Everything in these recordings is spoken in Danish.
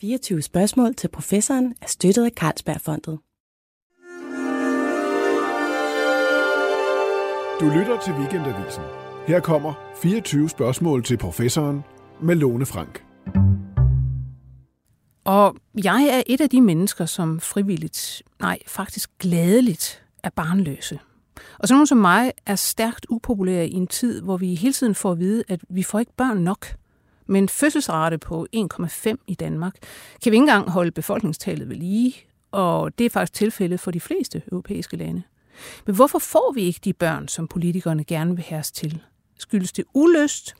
24 spørgsmål til professoren er støttet af Carlsbergfondet. Du lytter til Weekendavisen. Her kommer 24 spørgsmål til professoren med Lone Frank. Og jeg er et af de mennesker, som frivilligt, nej faktisk gladeligt, er barnløse. Og sådan nogen som mig er stærkt upopulære i en tid, hvor vi hele tiden får at vide, at vi får ikke børn nok. Men fødselsrate på 1,5 i Danmark kan vi ikke engang holde befolkningstallet ved lige, og det er faktisk tilfældet for de fleste europæiske lande. Men hvorfor får vi ikke de børn, som politikerne gerne vil have os til? Skyldes det ulyst?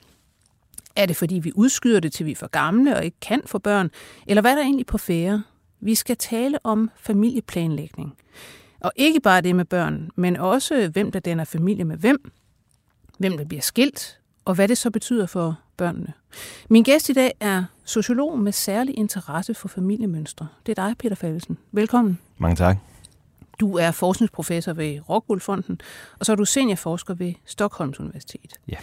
Er det fordi, vi udskyder det, til vi er for gamle og ikke kan få børn? Eller hvad er der egentlig på færde? Vi skal tale om familieplanlægning. Og ikke bare det med børn, men også hvem der danner familie med hvem der bliver skilt, og hvad det så betyder for børnene. Min gæst i dag er sociolog med særlig interesse for familiemønstre. Det er dig, Peter Fallesen. Velkommen. Mange tak. Du er forskningsprofessor ved Rockwool Fonden, og så er du seniorforsker ved Stockholms Universitet. Ja.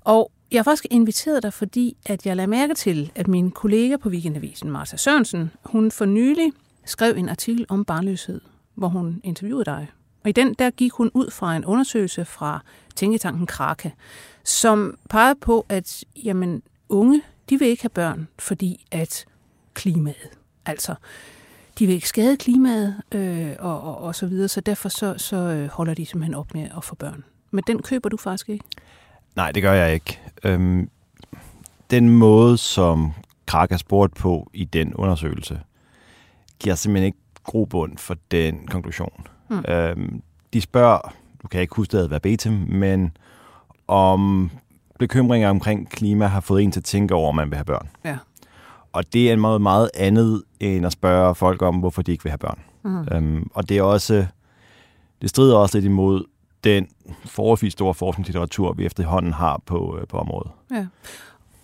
Og jeg har faktisk inviteret dig, fordi at jeg lader mærke til, at min kollega på Weekendavisen, Martha Sørensen, hun for nylig skrev en artikel om barnløshed, hvor hun interviewede dig. Og i den der gik hun ud fra en undersøgelse fra Tænketanken Krake, som pegede på, at jamen, unge, de vil ikke have børn, fordi at klimaet, altså de vil ikke skade klimaet og så videre, så derfor så holder de simpelthen op med at få børn. Men den køber du faktisk ikke? Nej, det gør jeg ikke. Den måde, som Krake er spurgt på i den undersøgelse, giver simpelthen ikke grobund for den konklusion. Mm. De spørger, du kan ikke huske det verbatim, men om bekymringer omkring klima har fået en til at tænke over, om man vil have børn. Ja. Og det er en måde meget andet end at spørge folk om, hvorfor de ikke vil have børn. Mm. Og det er også, det strider også lidt imod den forholdsvis store forskningslitteratur, vi efterhånden har på området. Ja.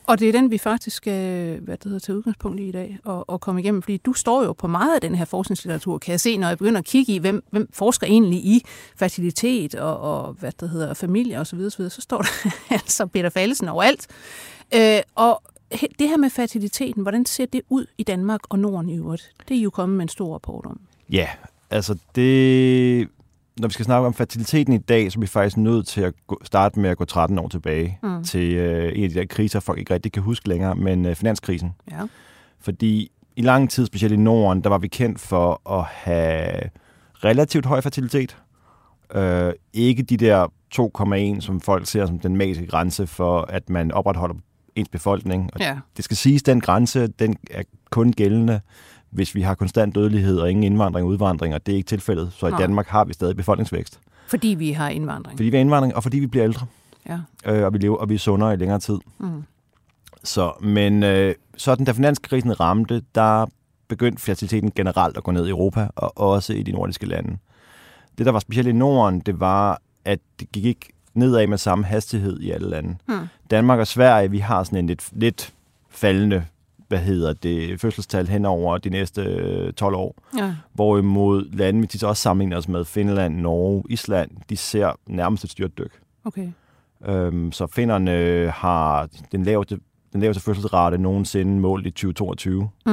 Og det er den, vi faktisk skal tage udgangspunkt i dag og komme igennem, fordi du står jo på meget af den her forskningslitteratur, kan jeg se, når jeg begynder at kigge i, hvem forsker egentlig i fertilitet og familie osv., osv., så står der altså Peter Fallesen overalt. Og det her med fertiliteten, hvordan ser det ud i Danmark og Norden i øvrigt? Det er jo kommet med en stor rapport om. Ja, altså det... Når vi skal snakke om fertiliteten i dag, så er vi faktisk nødt til at starte med at gå 13 år tilbage til en af de der kriser, folk ikke rigtig kan huske længere, men finanskrisen. Ja. Fordi i lang tid, specielt i Norden, der var vi kendt for at have relativt høj fertilitet. Ikke de der 2,1, som folk ser som den magiske grænse for, at man opretholder ens befolkning. Og ja. Det skal siges, den grænse den er kun gældende, hvis vi har konstant dødelighed og ingen indvandring og udvandring, og det er ikke tilfældet, så i Danmark har vi stadig befolkningsvækst. Fordi vi har indvandring. Fordi vi har indvandring, og fordi vi bliver ældre. Ja. Og vi lever, og vi er sundere i længere tid. Mm. Så da finanskrisen ramte, der begyndte fertiliteten generelt at gå ned i Europa, og også i de nordiske lande. Det, der var specielt i Norden, det var, at det gik ikke nedad med samme hastighed i alle lande. Mm. Danmark og Sverige, vi har sådan en lidt faldende fødselstal hen over de næste 12 år. Ja. Hvorimod lande, vi tit også sammenligner os med, Finland, Norge, Island, de ser nærmest et styrtdyk. Okay. Så finnerne har den laveste fødselsrate nogensinde målt i 2022. Mm.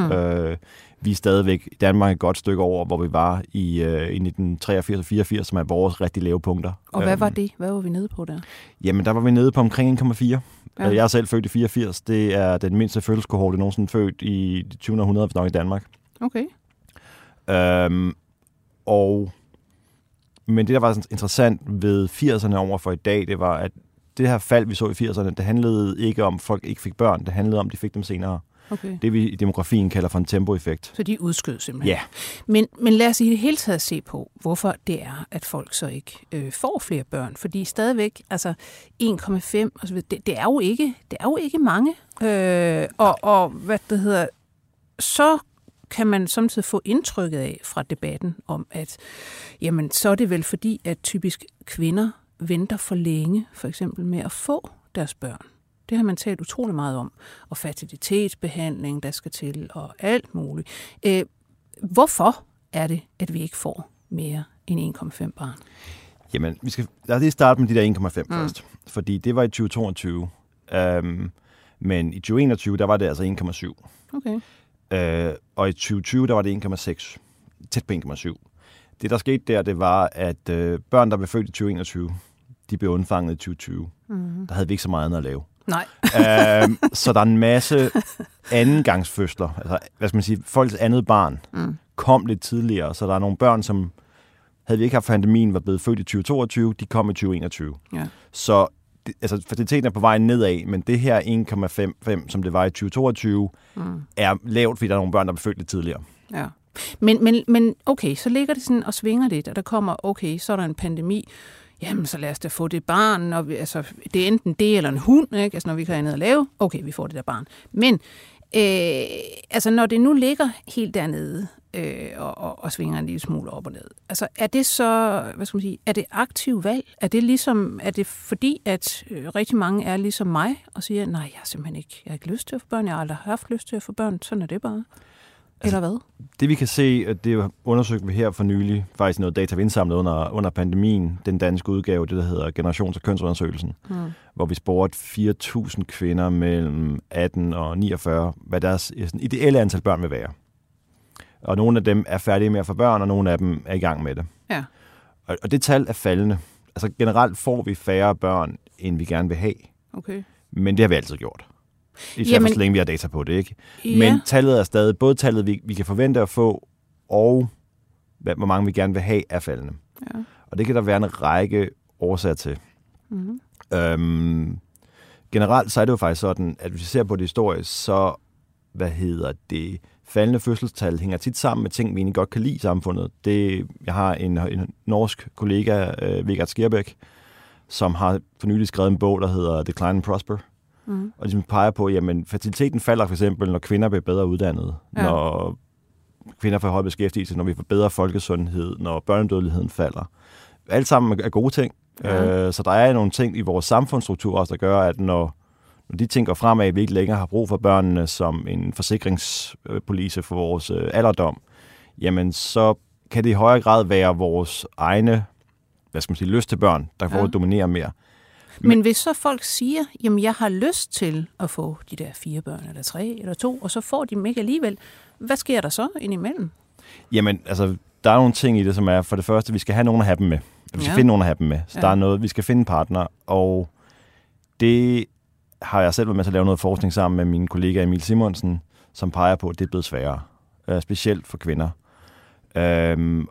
Vi er stadigvæk i Danmark et godt stykke over, hvor vi var i 1983 og 84, som er vores rigtig lave punkter. Og hvad var det? Hvad var vi nede på der? Jamen, der var vi nede på omkring 1,4. Ja. Jeg er selv født i 84. Det er den mindste fødselskohorte nogensinde født i 20. århundrede, hvis nok i Danmark. Okay. Men det, der var interessant ved 80'erne over for i dag, det var, at det her fald, vi så i 80'erne, det handlede ikke om, at folk ikke fik børn. Det handlede om, at de fik dem senere. Okay. Det, vi i demografien kalder for en tempoeffekt. Så de udskød simpelthen. Ja. Men lad os i det hele taget se på, hvorfor det er, at folk så ikke får flere børn. Fordi stadigvæk, altså 1,5 og så videre, det er jo ikke mange. Så kan man samtidig få indtrykket af fra debatten om, at jamen, så er det vel fordi, at typisk kvinder venter for længe, for eksempel med at få deres børn. Det har man talt utrolig meget om. Og fertilitetsbehandling, der skal til, og alt muligt. Hvorfor er det, at vi ikke får mere end 1,5 barn? Jamen, lad os lige starte med de der 1,5 først. Fordi det var i 2022. Men i 2021, der var det altså 1,7. Okay. Og i 2020, der var det 1,6. Tæt på 1,7. Det, der skete der, det var, at børn, der blev født i 2021, de blev undfanget i 2020. Mm-hmm. Der havde vi ikke så meget andet at lave. Nej. Så der er en masse andengangsfødsler. Altså, hvad skal man sige, folks andet barn kom lidt tidligere, så der er nogle børn, som havde vi ikke haft pandemien, var blevet født i 2022, de kom i 2021. Ja. Så altså, fertiliteten er på vej nedad, men det her 1,5, som det var i 2022, er lavt, fordi der er nogle børn, der blev født lidt tidligere. Ja. Men okay, så ligger det sådan og svinger lidt, og der kommer, okay, så er der en pandemi. Jamen, så lad os da få det barn. Og vi, altså, det er enten det eller en hund, ikke? Altså, når vi kan have noget at lave, okay, vi får det der barn. Men altså, når det nu ligger helt dernede og svinger en lille smule op og ned, altså, er det så, hvad skal man sige, er det aktiv valg? Er det ligesom, er det fordi, at rigtig mange er ligesom mig og siger, nej, jeg har simpelthen ikke, jeg har ikke lyst til at få børn, jeg har aldrig haft lyst til at få børn, sådan er det bare. Eller hvad? Det vi kan se, og det undersøgte vi her for nylig, faktisk noget data vi indsamlede under pandemien, den danske udgave, det der hedder generations- og kønsundersøgelsen, hvor vi spurgte 4.000 kvinder mellem 18 og 49, hvad deres ideelle antal børn vil være. Og nogle af dem er færdige med at få børn, og nogle af dem er i gang med det. Ja. Og det tal er faldende. Altså generelt får vi færre børn, end vi gerne vil have. Okay. Men det har vi altid gjort. Især for så længe vi har data på det, ikke? Ja. Men tallet er stadig, både tallet vi kan forvente at få, og hvor mange vi gerne vil have, er faldende. Ja. Og det kan der være en række årsager til. Mm-hmm. Generelt så er det jo faktisk sådan, at hvis vi ser på det historisk, så faldende fødselstal hænger tit sammen med ting, vi egentlig godt kan lide i samfundet. Jeg har en norsk kollega, Vigard Skierbæk, som har for nylig skrevet en bog, der hedder Decline and Prosper. Mm. Og ligesom peger på, jamen fertiliteten falder for eksempel, når kvinder bliver bedre uddannet, når kvinder får høj beskæftigelse, når vi får bedre folkesundhed, når børnedødeligheden falder. Alt sammen er gode ting. Så der er nogle ting i vores samfundsstruktur også, der gør, at når de tænker fremad, at vi ikke længere har brug for børnene som en forsikringspolice for vores alderdom, jamen så kan det i højere grad være vores egne, hvad skal man sige, lyst til børn, der får at dominere mere. Men hvis så folk siger, jamen jeg har lyst til at få de der 4 børn, eller 3, eller 2, og så får de dem ikke alligevel, hvad sker der så indimellem? Jamen, altså, der er nogle ting i det, som er, for det første, vi skal have nogen at have dem med. Vi skal finde nogen at have dem med. Så der er noget, vi skal finde en partner, og det har jeg selv været med til at lave noget forskning sammen med min kollega Emil Simonsen, som peger på, at det er blevet sværere. Specielt for kvinder.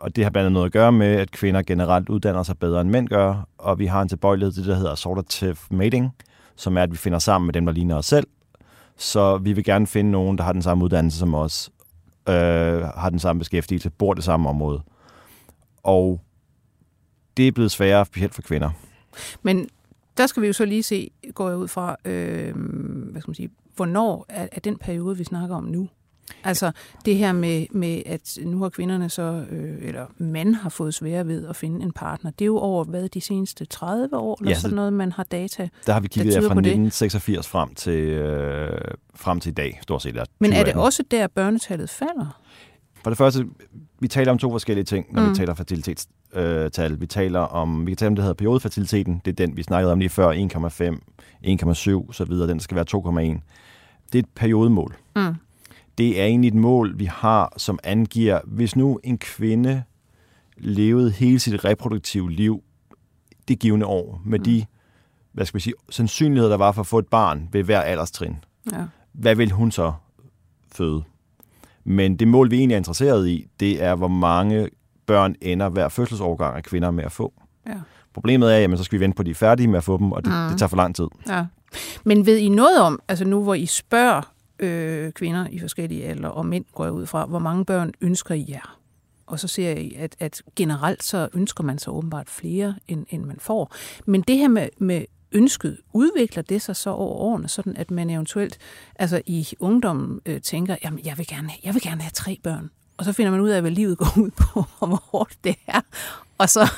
Og det har blandt andet noget at gøre med, at kvinder generelt uddanner sig bedre, end mænd gør, og vi har en tilbøjelighed til det, der hedder assortative mating, som er, at vi finder sammen med dem, der ligner os selv. Så vi vil gerne finde nogen, der har den samme uddannelse som os, har den samme beskæftigelse, bor det samme område. Og det er blevet sværere, specielt for kvinder. Men der skal vi jo så lige se, går jeg ud fra, hvad skal man sige, hvornår er den periode, vi snakker om nu? Altså det her med, at nu har kvinderne så, eller mænd har fået svære ved at finde en partner, det er jo over hvad de seneste 30 år, eller sådan noget, man har data. Der har vi kigget fra 1986 frem til i dag, stort set. Men er det også der, børnetallet falder? For det første, vi taler om to forskellige ting, når vi taler fertilitetstal. Vi kan tale om det hedder periodefertiliteten, det er den, vi snakkede om lige før, 1,5, 1,7, så videre, den skal være 2,1. Det er et periodemål. Mm. Det er egentlig et mål, vi har, som angiver, hvis nu en kvinde levede hele sit reproduktive liv det givne år, med de, hvad skal man sige, sandsynligheder, der var for at få et barn ved hver alderstrin. Ja. Hvad vil hun så føde? Men det mål, vi egentlig er interesseret i, det er, hvor mange børn ender hver fødselsårgang af kvinder med at få. Ja. Problemet er, jamen så skal vi vente på, at de er færdige med at få dem, og det tager for lang tid. Ja. Men ved I noget om, altså nu hvor I spørger, kvinder i forskellige alder og mænd, går jeg ud fra, hvor mange børn ønsker I jer? Og så ser I, at generelt så ønsker man så åbenbart flere, end man får. Men det her med ønsket, udvikler det sig så over årene, sådan at man eventuelt altså i ungdommen tænker, jamen jeg vil gerne have 3 børn. Og så finder man ud af, hvad livet går ud på, og hvor hårdt det er. Og så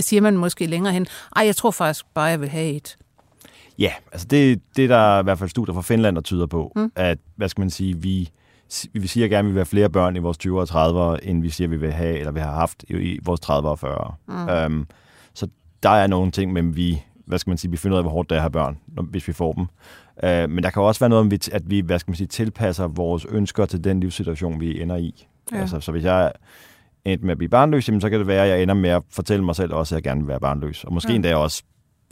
siger man måske længere hen, jeg tror faktisk bare, jeg vil have 1. Ja, altså det er der i hvert fald studier fra Finland, der tyder på, at, hvad skal man sige, vi siger gerne, at vi vil have flere børn i vores 20'er og 30'er, end vi siger, vi vil have, eller vi har haft i vores 30'er og 40'er. Så der er nogle ting, men vi hvad skal man sige, vi finder ud af, hvor hårdt det er at have børn, hvis vi får dem. Men der kan også være noget om, at vi, hvad skal man sige, tilpasser vores ønsker til den livssituation, vi ender i. Ja. Altså, så hvis jeg endte med at blive barnløs, så kan det være, at jeg ender med at fortælle mig selv også, at jeg gerne vil være barnløs. Og måske endda også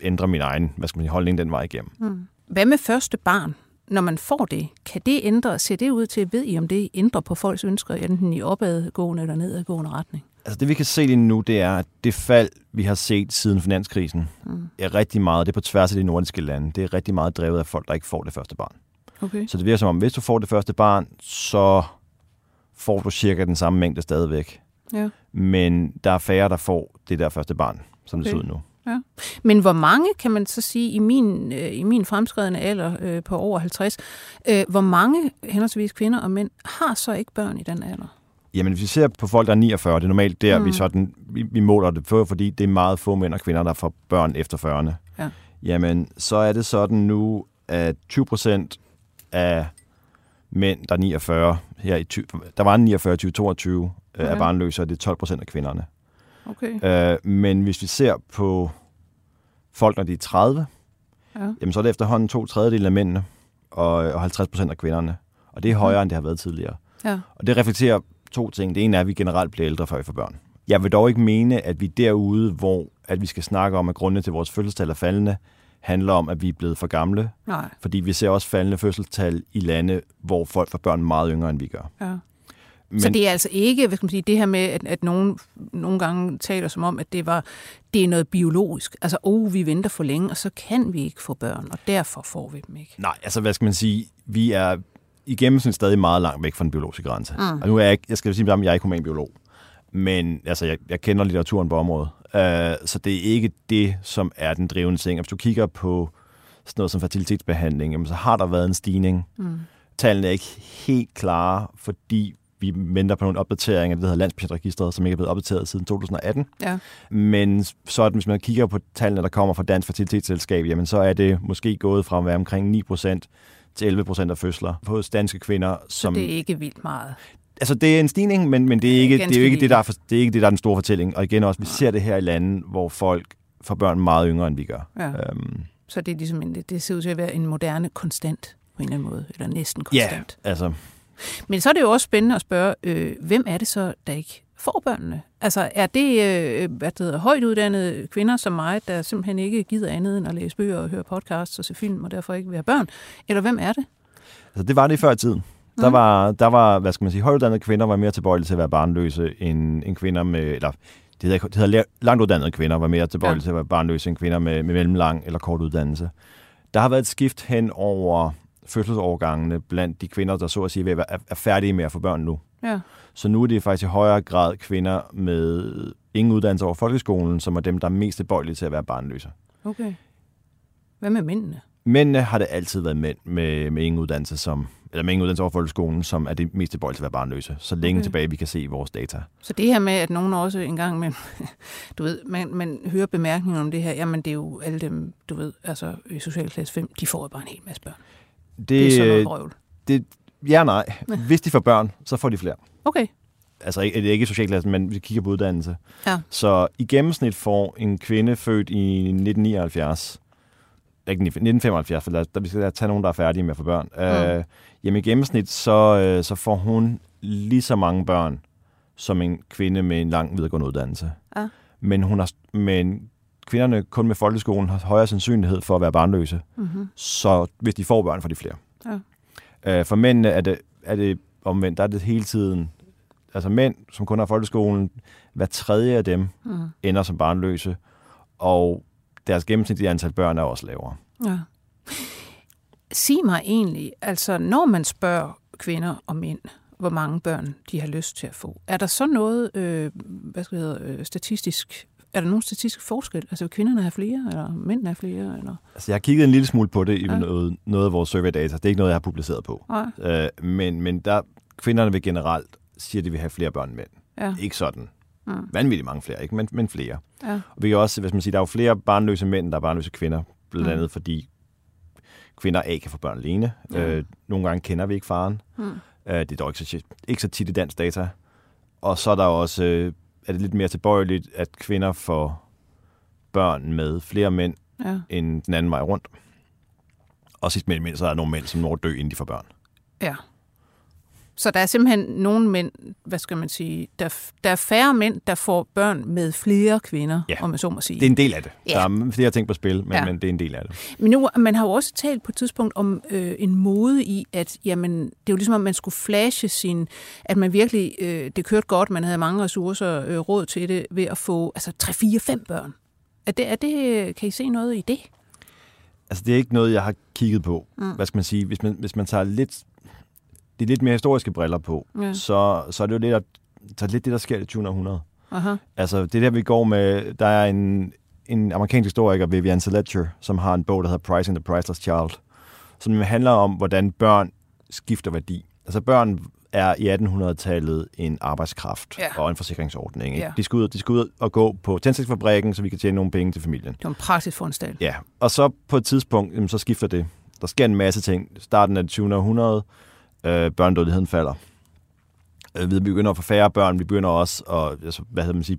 ændre min egen, hvad skal man sige, holdning den vej igennem. Mm. Hvad med første barn? Når man får det, kan det ændre? Ser det ud til, ved I, om det ændrer på folks ønsker, enten i opadgående eller nedadgående retning? Altså det, vi kan se lige nu, det er, at det fald, vi har set siden finanskrisen, er rigtig meget, det er på tværs af de nordiske lande, det er rigtig meget drevet af folk, der ikke får det første barn. Okay. Så det virker som om, hvis du får det første barn, så får du cirka den samme mængde stadigvæk. Ja. Men der er færre, der får det der første barn, som det ser ud nu. Ja. Men hvor mange, kan man så sige, i min fremskredende alder på over 50, hvor mange henholdsvis kvinder og mænd har så ikke børn i den alder? Jamen, hvis vi ser på folk, der er 49, det er normalt der, vi måler det på, fordi det er meget få mænd og kvinder, der får børn efter 40'erne. Ja. Jamen, så er det sådan nu, at 20% af mænd, der er 49, der var en 49 i 2022, er barnløse, og det er 12% af kvinderne. Okay. Men hvis vi ser på folk, når de er 30, jamen, så er det efterhånden 2/3 af mændene og 50% af kvinderne. Og det er højere, end det har været tidligere. Ja. Og det reflekterer to ting. Det ene er, at vi generelt bliver ældre, før vi får børn. Jeg vil dog ikke mene, at vi derude, hvor at vi skal snakke om, at grundene til vores fødselstal er faldende, handler om, at vi er blevet for gamle. Nej. Fordi vi ser også faldende fødselstal i lande, hvor folk får børn meget yngre, end vi gør. Ja. Men, så det er altså ikke, hvad skal man sige, det her med, at nogen nogle gange taler som om, at det er noget biologisk. Altså, vi venter for længe, og så kan vi ikke få børn, og derfor får vi dem ikke. Nej, altså, hvad skal man sige, vi er i gennemsnit stadig meget langt væk fra den biologiske grænse. Og nu er jeg skal sige, at jeg er ikke humanbiolog, men altså, jeg kender litteraturen på området, så det er ikke det, som er den drivende ting. Hvis du kigger på sådan noget som fertilitetsbehandling, jamen, så har der været en stigning. Tallene er ikke helt klare, fordi vi venter på nogle opdateringer, det hedder Landspatient-registret, som ikke er blevet opdateret siden 2018. Ja. Men så hvis man kigger på tallene, der kommer fra Dansk Fertilitetsselskab, jamen så er det måske gået fra at være omkring 9% til 11% af fødsler hos danske kvinder. Så det er ikke vildt meget? Altså det er en stigning, men det er ikke det, der er den store fortælling. Og igen også, vi ser det her i lande, hvor folk får børn meget yngre, end vi gør. Ja. Så det er ligesom det ser ud til at være en moderne konstant, på en eller anden måde, eller næsten konstant. Ja, altså. Men så er det jo også spændende at spørge, hvem er det så, der ikke får børnene? Altså, er det højt uddannede kvinder som mig, der simpelthen ikke gider andet end at læse bøger og høre podcasts og se film, og derfor ikke vil have børn? Eller hvem er det? Altså, det var det i før i tiden. Der var, hvad skal man sige, højtuddannede kvinder var mere tilbøjelige til at være barnløse end kvinder med, eller det hedder langtuddannede kvinder var mere tilbøjelige til at være barnløse end kvinder med mellemlang eller kort uddannelse. Der har været et skift hen over fødselsårgangene blandt de kvinder, der så at sige er færdige med at få børn nu. Ja. Så nu er det faktisk i højere grad kvinder med ingen uddannelse over folkeskolen, som er dem, der er mest tilbøjelige til at være barnløse. Okay. Hvad med mændene? Mændene har det altid været mænd med ingen uddannelse, med ingen uddannelse over folkeskolen, som er det mest tilbøjelige til at være barnløse, så længe tilbage vi kan se i vores data. Så det her med, at nogen også engang, man hører bemærkninger om det her, jamen det er jo alle dem, du ved, altså i socialklasse 5, de får jo bare en hel masse børn. Det er sådan noget røvl. Nej. Hvis de får børn, så får de flere. Okay. Altså, det er ikke socialklassen, men vi kigger på uddannelse. Ja. Så i gennemsnit får en kvinde født i 1975, for vi skal tage nogen, der er færdige med at få børn. Jamen i gennemsnit, så får hun lige så mange børn, som en kvinde med en lang videregående uddannelse. Ja. Men kvinderne kun med folkeskolen har højere sandsynlighed for at være barnløse. Mm-hmm. Så hvis de får børn, får de flere. Ja. For mændene er det omvendt. Der er det hele tiden. Altså mænd, som kun har folkeskolen, hver tredje af dem ender som barnløse. Og deres gennemsnitlige antal børn er også lavere. Ja. Sig mig egentlig, altså når man spørger kvinder og mænd, hvor mange børn de har lyst til at få, er der så noget statistisk? Er der nogen statistisk forskel? Altså, kvinderne har flere, eller mændene har flere? Eller? Altså, jeg har kigget en lille smule på det i noget af vores surveydata. Det er ikke noget, jeg har publiceret på. Men der, kvinderne vil generelt sige, at de vil have flere børn end mænd. Ja. Ikke sådan. Ja. Vanvittigt mange flere, ikke? Men flere. Ja. Og vi kan også, hvis man siger, der er jo flere barnløse mænd, der er barnløse kvinder. Blandt andet fordi kvinder A kan få børn alene. Ja. Nogle gange kender vi ikke faren. Ja. Det er dog ikke så tit i dansk data. Og så er der også er det lidt mere tilbøjeligt, at kvinder får børn med flere mænd ja, end den anden vej rundt. Og sidst mellem mænd, så er der nogle mænd, som når at dø, inden de får børn. Ja. Så der er simpelthen nogle mænd, hvad skal man sige, der er færre mænd, der får børn med flere kvinder, ja, om man så må sige. Det er en del af det. Ja. Der er flere ting på spil, men, ja, men det er en del af det. Men nu, man har jo også talt på et tidspunkt om en mode i, at jamen, det er jo ligesom, at man skulle flashe sin, at man virkelig, det kørte godt, man havde mange ressourcer råd til det, ved at få altså 3-4-5 børn. Er det, kan I se noget i det? Altså, det er ikke noget, jeg har kigget på. Mm. Hvad skal man sige? Hvis man tager lidt... de lidt mere historiske briller på, ja, så er det jo lidt, så er det lidt det, der sker i 20. århundrede. Altså, det der, vi går med, der er en amerikansk historiker, Vivian Sletcher, som har en bog, der hedder Pricing the Priceless Child, som handler om, hvordan børn skifter værdi. Altså, børn er i 1800-tallet en arbejdskraft, ja, og en forsikringsordning. Ja. De skal ud og gå på tændstiksfabrikken, så vi kan tjene nogle penge til familien. Det var en praktisk foranstaltning. Ja, og så på et tidspunkt, så skifter det. Der sker en masse ting. Starten af det 20. århundrede, børnedødeligheden falder. Vi begynder at få færre børn, vi begynder også at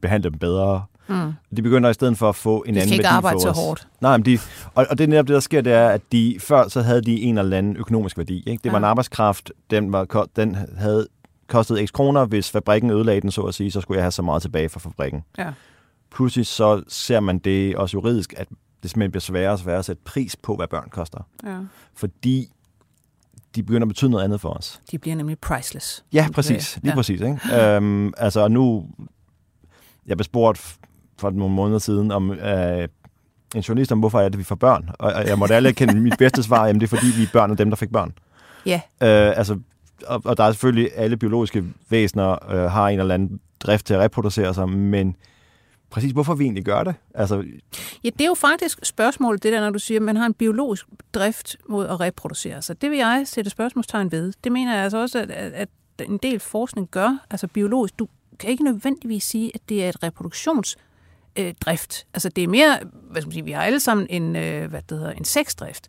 behandle dem bedre. Mm. De begynder i stedet for at få en anden værdi for os. De skal ikke arbejde så hårdt. Nej, men og det er netop det, der sker, det er, at de før så havde de en eller anden økonomisk værdi. Ikke? Det var en arbejdskraft, den havde kostet x kroner, hvis fabrikken ødelagde den, så at sige, så skulle jeg have så meget tilbage fra fabrikken. Ja. Pludselig så ser man det også juridisk, at det simpelthen bliver sværere og sværere at sætte pris på, hvad børn koster. Ja. Fordi de begynder at betyde noget andet for os. De bliver nemlig priceless. Ja, præcis. Lige præcis. Ikke? Jeg blev spurgt for nogle måneder siden om en journalist om, hvorfor er det, vi får børn? Og jeg måtte alle kende mit bedste svar, jamen det er fordi, vi er børn af dem, der fik børn. Ja. Og der er selvfølgelig, alle biologiske væsener har en eller anden drift til at reproducere sig, men præcis hvorfor vi egentlig gør det? Altså... ja, det er jo faktisk spørgsmålet, det der, når du siger, at man har en biologisk drift mod at reproducere sig. Det vil jeg sætte spørgsmålstegn ved. Det mener jeg altså også, at en del forskning gør, altså biologisk. Du kan ikke nødvendigvis sige, at det er et reproduktionsdrift. Altså det er mere, hvad skal man sige, vi har alle sammen en sexdrift.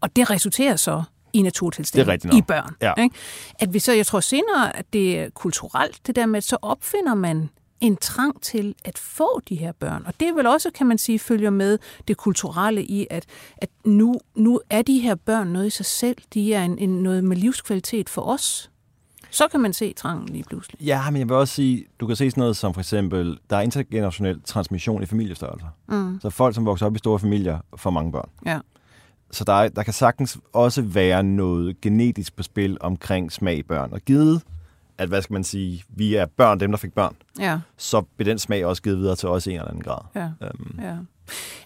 Og det resulterer så i naturtilstanden, i børn. Ja. Ikke? At vi så, jeg tror senere, at det er kulturelt, det der med, så opfinder man en trang til at få de her børn. Og det er vel også, kan man sige, følger med det kulturelle i, at nu er de her børn noget i sig selv. De er en noget med livskvalitet for os. Så kan man se trangen lige pludselig. Ja, men jeg vil også sige, du kan se sådan noget som for eksempel, der er intergenerationel transmission i familiestørrelser. Mm. Så folk, som vokser op i store familier, får mange børn. Ja. Så der kan sagtens også være noget genetisk på spil omkring smag i børn. Og givet at, hvad skal man sige, vi er børn, dem der fik børn, ja, så bliver den smag også givet videre til os i en eller anden grad. Ja. Ja.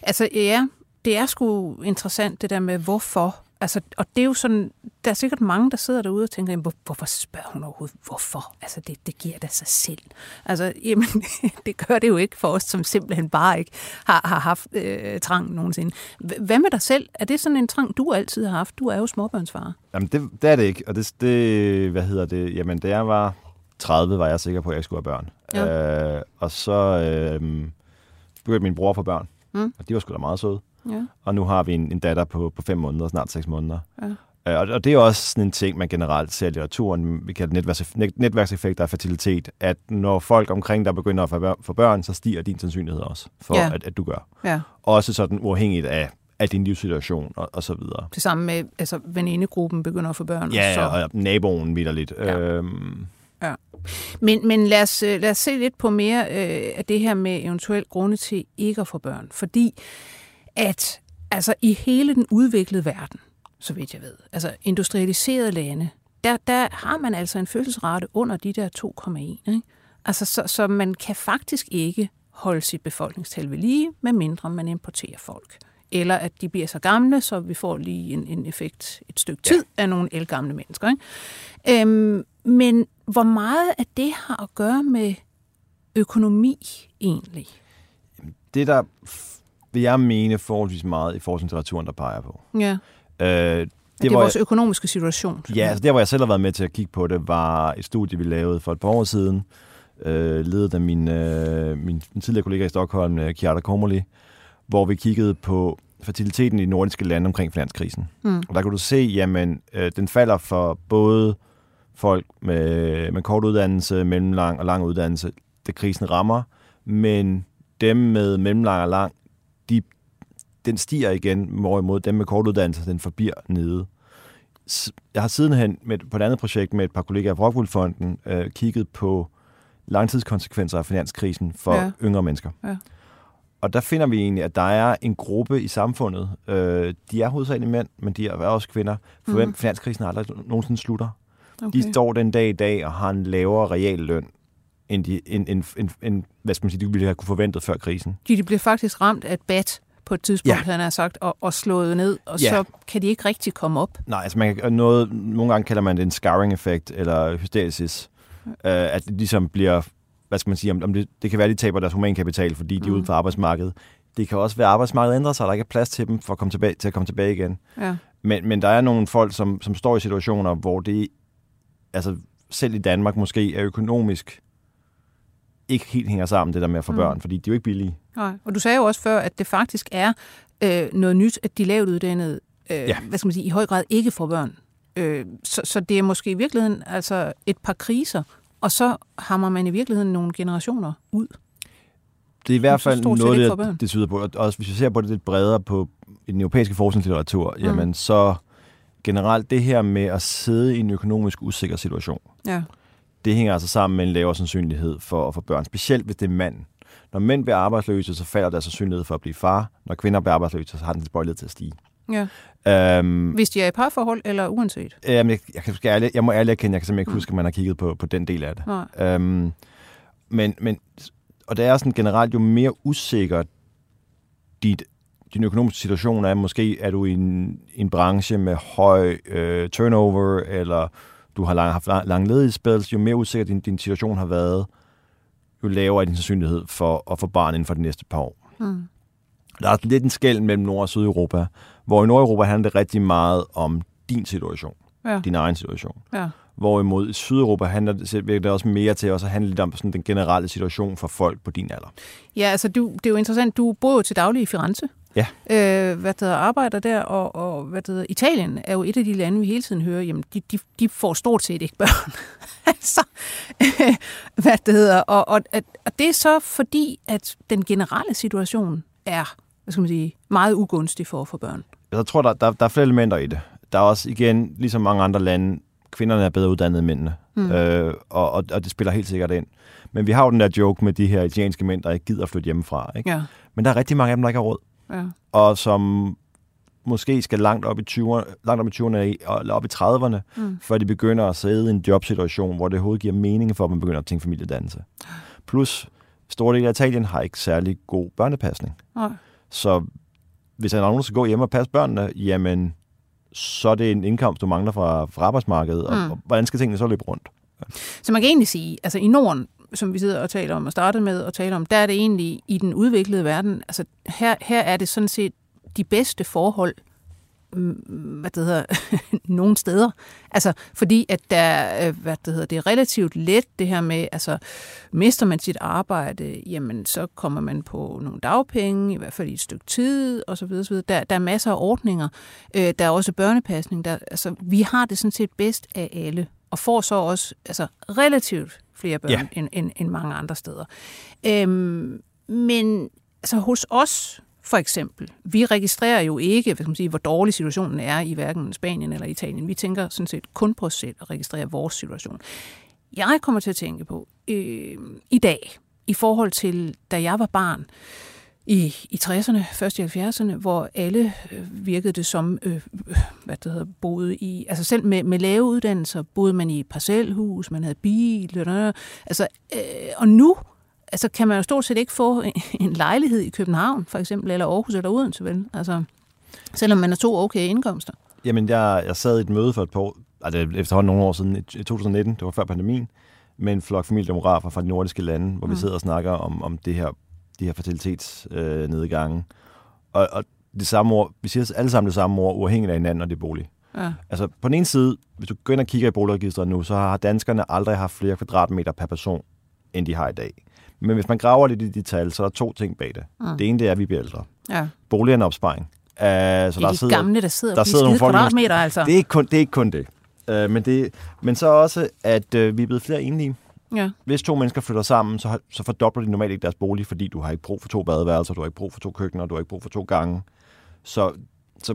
Altså ja, det er sgu interessant det der med hvorfor. Altså, og det er jo sådan, der er sikkert mange, der sidder derude og tænker, jamen, hvorfor spørger hun overhovedet? Hvorfor? Altså, det giver da sig selv. Altså, jamen, det gør det jo ikke for os, som simpelthen bare ikke har haft trang nogensinde. Hvad med dig selv? Er det sådan en trang, du altid har haft? Du er jo småbørnsfar. Jamen, det er det ikke. Og det, hvad hedder det? Jamen, da jeg var 30, var jeg sikker på, at jeg skulle have børn. Ja. Og så begyndte min bror at få børn. Mm. Og de var sgu da meget søde. Ja. Og nu har vi en datter på 5 måneder, snart 6 måneder. Ja. Og det er også sådan en ting, man generelt ser i litteraturen. Vi kalder det netværkseffekter af fertilitet, at når folk omkring dig begynder at få børn, så stiger din sandsynlighed også for, ja, at du gør. Ja. Også sådan uafhængigt af din livssituation og så videre. Det samme med, altså venindegruppen begynder at få børn. Ja, og naboen vitterligt. Ja. Ja. Men lad os se lidt på mere af det her med eventuelt grunde til ikke at få børn. Fordi at altså, i hele den udviklede verden, så vidt jeg ved, altså industrialiserede lande, der har man altså en fødselsrate under de der 2,1. Ikke? Altså, så man kan faktisk ikke holde sit befolkningstal ved lige, medmindre man importerer folk. Eller at de bliver så gamle, så vi får lige en effekt et stykke tid af nogle ældgamle mennesker. Ikke? Men hvor meget af det har at gøre med økonomi egentlig? Det der... vil jeg mene forholdsvis meget i forskningslitteraturen, der peger på. Ja. Det var vores økonomiske situation. Ja, altså der, hvor jeg selv har været med til at kigge på det, var et studie, vi lavede for et par år siden, ledet af min tidligere kollega i Stockholm, Chiara Komoli, hvor vi kiggede på fertiliteten i nordiske lande omkring finanskrisen. Mm. Og der kunne du se, jamen, den falder for både folk med kort uddannelse, mellemlang og lang uddannelse, da krisen rammer, men dem med mellemlang og lang, den stiger igen, hvorimod dem med kort uddannelse, den forbliver nede. Jeg har sidenhen på et andet projekt med et par kollegaer fra Rockwool Fonden kigget på langtidskonsekvenser af finanskrisen for yngre mennesker. Ja. Og der finder vi egentlig, at der er en gruppe i samfundet, de er hovedsageligt mænd, men de er også kvinder, for hvem finanskrisen aldrig nogensinde slutter. Okay. De står den dag i dag og har en lavere real løn, end hvad skal man sige, de ville have kunne forventet før krisen. De bliver faktisk ramt af et bat på et tidspunkt, han har sagt, og slået ned, og så kan de ikke rigtig komme op. Nej, altså man kan, nogle gange kalder man det en scarring-effekt, eller hysteresis, at det ligesom bliver, hvad skal man sige, om det kan være, de taber deres humankapital, fordi de er ude for arbejdsmarkedet. Det kan også være, at arbejdsmarkedet ændrer sig, og der ikke er plads til dem for at komme tilbage igen. Ja. Men der er nogle folk, som står i situationer, hvor det, altså selv i Danmark måske, er økonomisk ikke helt hænger sammen, det der med at få børn, fordi de er jo ikke billige. Nej, og du sagde jo også før, at det faktisk er noget nyt, at de lavt uddannede, hvad skal man sige, i høj grad ikke får børn. Så det er måske i virkeligheden altså et par kriser, og så hammer man i virkeligheden nogle generationer ud. Det er i hvert fald noget, det tyder på. Og hvis vi ser på det lidt bredere på i den europæiske forskningslitteratur, jamen så generelt det her med at sidde i en økonomisk usikker situation, det hænger altså sammen med en lavere sandsynlighed for at få børn, specielt hvis det er mand. Når mænd bliver arbejdsløse, så falder deres sandsynlighed for at blive far. Når kvinder bliver arbejdsløse, så har den tilbøjelighed til at stige. Ja. Hvis de er i parforhold, eller uanset? Jeg må ærligt erkende, jeg kan simpelthen ikke huske, at man har kigget på den del af det. Og det er sådan generelt, jo mere usikker din økonomiske situation er, måske er du i en branche med høj turnover, eller du har haft lang ledighedsspædelse, jo mere usikker din situation har været, jo lavere er din sandsynlighed for at få barn inden for de næste par år. Der er lidt en skel mellem Nord- og Sydeuropa, hvor i Nordeuropa handler det rigtig meget om din situation, din egen situation. Ja. Hvorimod i Sydeuropa handler det også mere til at handle lidt om sådan den generelle situation for folk på din alder. Ja, altså det er jo interessant. Du bor jo til daglig i Firenze. Ja. Arbejder der, og Italien er jo et af de lande, vi hele tiden hører, jamen de får stort set ikke børn. Og det er så fordi, at den generelle situation er, hvad skal man sige, meget ugunstig for at få børn. Jeg tror, der er flere elementer i det. Der er også igen, ligesom mange andre lande, kvinderne er bedre uddannet end mændene. Og det spiller helt sikkert ind. Men vi har jo den der joke med de her italienske mænd, der ikke gider flytte hjemmefra. Ikke? Ja. Men der er rigtig mange af dem, der ikke har råd. Ja. Og som måske skal langt op i 20'erne eller op i 30'erne, før de begynder at sidde i en jobsituation, hvor det overhovedet giver mening for, at man begynder at tænke familiedannelse. Plus, store del af Italien har ikke særlig god børnepasning. Nej. Så hvis der er nogen, der skal gå hjem og passe børnene, jamen, så er det en indkomst, du mangler fra arbejdsmarkedet, og hvordan skal tingene så løbe rundt? Ja. Så man kan egentlig sige, altså i Norden, som vi sidder og taler om og startede med at tale om, der er det egentlig i den udviklede verden, altså her er det sådan set de bedste forhold, nogle steder. Altså, fordi at der, det er relativt let, det her med, altså, mister man sit arbejde, jamen, så kommer man på nogle dagpenge, i hvert fald i et stykke tid, og så videre, så videre. Der er masser af ordninger. Der er også børnepasning. Altså, vi har det sådan set bedst af alle, og får så også, altså, relativt flere børn end mange andre steder. Men, altså, hos os, for eksempel, vi registrerer jo ikke, hvad skal man sige, hvor dårlig situationen er i hverken Spanien eller Italien. Vi tænker sådan set kun på os selv at registrere vores situation. Jeg kommer til at tænke på i dag, i forhold til, da jeg var barn i 60'erne, først i 70'erne, hvor alle virkede det som, boede i, altså selv med lave uddannelser, boede man i parcelhus, man havde bil, altså, og nu, altså kan man jo stort set ikke få en lejlighed i København, for eksempel, eller Aarhus eller Odense, vel? Altså, selvom man har to okay indkomster. Jamen, jeg sad i et møde for et par år, altså efterhånden nogle år siden, i 2019, det var før pandemien, med en flok familiedemografer fra de nordiske lande, hvor vi sidder og snakker om de her fertilitetsnedgange. Og det samme ord, vi siger alle sammen det samme ord, uafhængigt af hinanden, og det er bolig. Ja. Altså, på den ene side, hvis du går ind og kigger i boligregistret nu, så har danskerne aldrig haft flere kvadratmeter per person, end de har i dag. Men hvis man graver lidt i de tal, så er der to ting bag det. Det ene, det er, at vi bliver ældre. Ja. Bolig er en opsparing. Så det er de gamle, der sidder og bliver skide kvadratmeter, altså. Det er ikke kun det. Men så også, at vi er blevet flere enlige. Ja. Hvis to mennesker flytter sammen, så fordobler de normalt ikke deres bolig, fordi du har ikke brug for to badeværelser, du har ikke brug for to køkkener, du har ikke brug for to gange. Så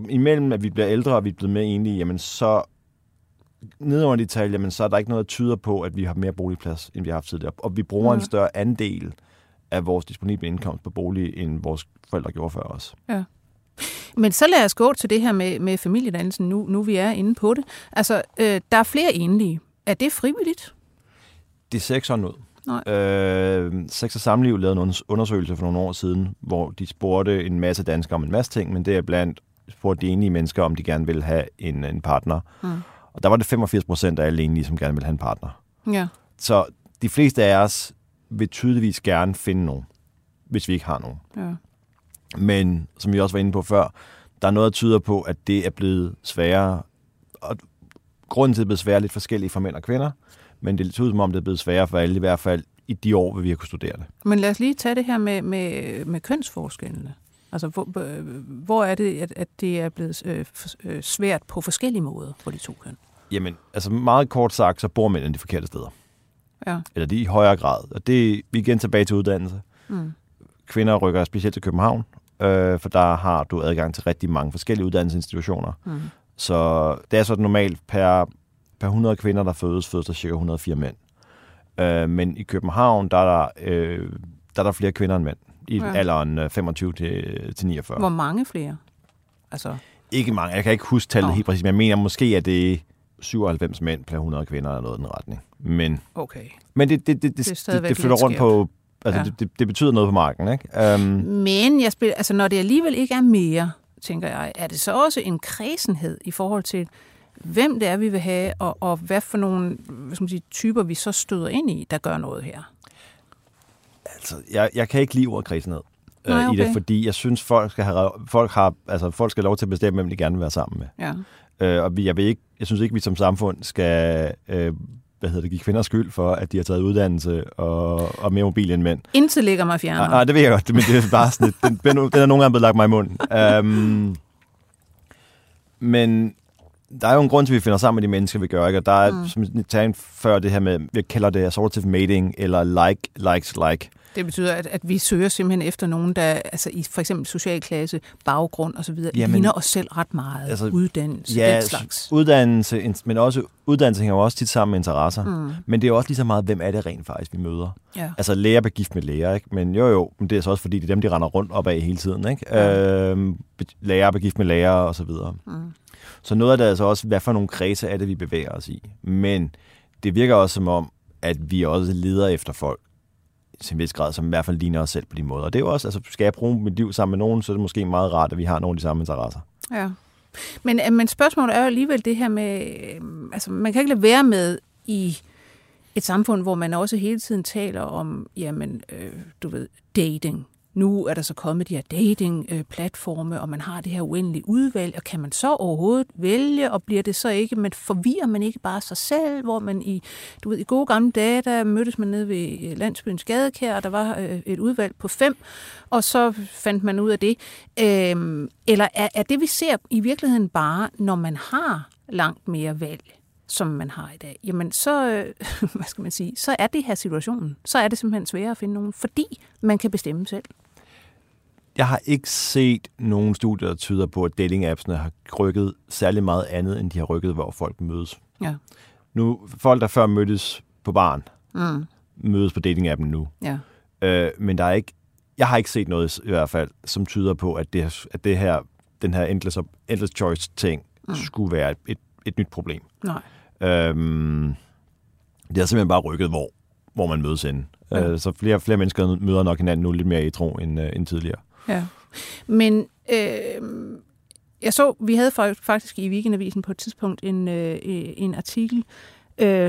imellem, at vi bliver ældre, og vi er blevet mere enlige, jamen så nedover i tal, jamen så er der ikke noget, der tyder på, at vi har mere boligplads, end vi har haft tidligere. Og vi bruger en større andel af vores disponible indkomst på bolig, end vores forældre gjorde før os. Ja. Men så lad os gå til det her med familiedannelsen, nu vi er inde på det. Altså, der er flere enlige. Er det frivilligt? Det ser ikke sådan ud. Sex og Samliv lavede en undersøgelse for nogle år siden, hvor de spurgte en masse danskere om en masse ting, men det er blandt spurgte de enlige mennesker, om de gerne ville have en partner. Mm. Og der var det 85% af alle enlige, som gerne ville have en partner. Ja. Så de fleste af os vil tydeligvis gerne finde nogen, hvis vi ikke har nogen. Ja. Men, som vi også var inde på før, der er noget, der tyder på, at det er blevet sværere. Og grunden til, at det er blevet sværere lidt forskelligt for mænd og kvinder, men det tyder som om, det er blevet sværere for alle, i hvert fald i de år, hvor vi har kunnet studere det. Men lad os lige tage det her med kønsforskellene. Altså, hvor er det, at det er blevet svært på forskellige måder for de to køn? Jamen, altså meget kort sagt, så bor mændene de forkerte steder. Ja. Eller de i højere grad. Og det er igen tilbage til uddannelse. Mm. Kvinder rykker specielt til København, for der har du adgang til rigtig mange forskellige uddannelsesinstitutioner. Mm. Så det er sådan normalt per 100 kvinder, der fødes der ca. 104 mænd. Men i København, der er der flere kvinder end mænd. I alderen 25 til 49. Hvor mange flere? Altså... Ikke mange. Jeg kan ikke huske tallet helt præcis, men jeg mener måske, at det er 97 mænd per 100 kvinder eller noget i den retning. Men, men det flytter rundt på... Altså, det betyder noget på marken, ikke? Men jeg spiller, altså, når det alligevel ikke er mere, tænker jeg, er det så også en kredsenhed i forhold til, hvem det er, vi vil have, og hvad for nogle typer, vi så støder ind i, der gør noget her? Altså, jeg kan ikke lide ordet kredsenhed i det, fordi jeg synes, folk skal have lov til at bestemme, hvem de gerne vil være sammen med. Ja. Jeg synes ikke, vi som samfund skal... give kvinder skyld for, at de har taget uddannelse og mere mobil end mænd. Intet ligger mig fjerner. Nej, det ved jeg godt, men det er bare sådan et, den er nogle gange blevet lagt mig i munden. Men der er jo en grund til, at vi finder sammen med de mennesker, vi gør, ikke? Og der er, som vi talte før, det her med, vi kalder det assortative mating, eller likes. Det betyder, at vi søger simpelthen efter nogen, der altså i for eksempel social klasse, baggrund osv., ligner os selv ret meget. Altså, uddannelse, den slags. Uddannelse, men også uddannelse hænger også tit sammen med interesser. Mm. Men det er også lige så meget, hvem er det rent faktisk, vi møder. Ja. Altså lærer bliver gift med lærer, ikke? Men jo, men det er så også fordi, det er dem, de render rundt op af hele tiden, ikke? Ja. Lærer bliver gift med lærer osv. Så noget af det er altså også, hvad for nogle kredse er det, vi bevæger os i. Men det virker også som om, at vi også leder efter folk, til en vis grad, som i hvert fald ligner os selv på de måder. Og det er jo også, altså skal jeg bruge mit liv sammen med nogen, så er det måske meget rart, at vi har nogle af de samme interesser. Ja. Men spørgsmålet er jo alligevel det her med, altså man kan ikke lade være med i et samfund, hvor man også hele tiden taler om, dating. Nu er der så kommet de her dating-platforme, og man har det her uendelige udvalg, og kan man så overhovedet vælge, og bliver det så ikke, men forvirrer man ikke bare sig selv, hvor man i gode gamle dage, der mødtes man nede ved landsbyens gadekær, og der var et udvalg på 5, og så fandt man ud af det. Eller er det, vi ser i virkeligheden bare, når man har langt mere valg, som man har i dag, jamen så, hvad skal man sige, så er det her situationen. Så er det simpelthen sværere at finde nogen, fordi man kan bestemme selv. Jeg har ikke set nogen studier, der tyder på, at dating-appsene har rykket særlig meget andet, end de har rykket, hvor folk mødes. Ja. Nu, folk, der før mødtes på baren, mødes på dating-appen nu. Ja. Men der er ikke, jeg har ikke set noget i hvert fald, som tyder på, at det her, den her endless choice-ting skulle være et nyt problem. Nej. Det har simpelthen bare rykket, hvor man mødes henne. Ja. Så flere mennesker møder nok hinanden nu lidt mere ædru end tidligere. Ja. Men vi havde faktisk i Weekendavisen på et tidspunkt en artikel,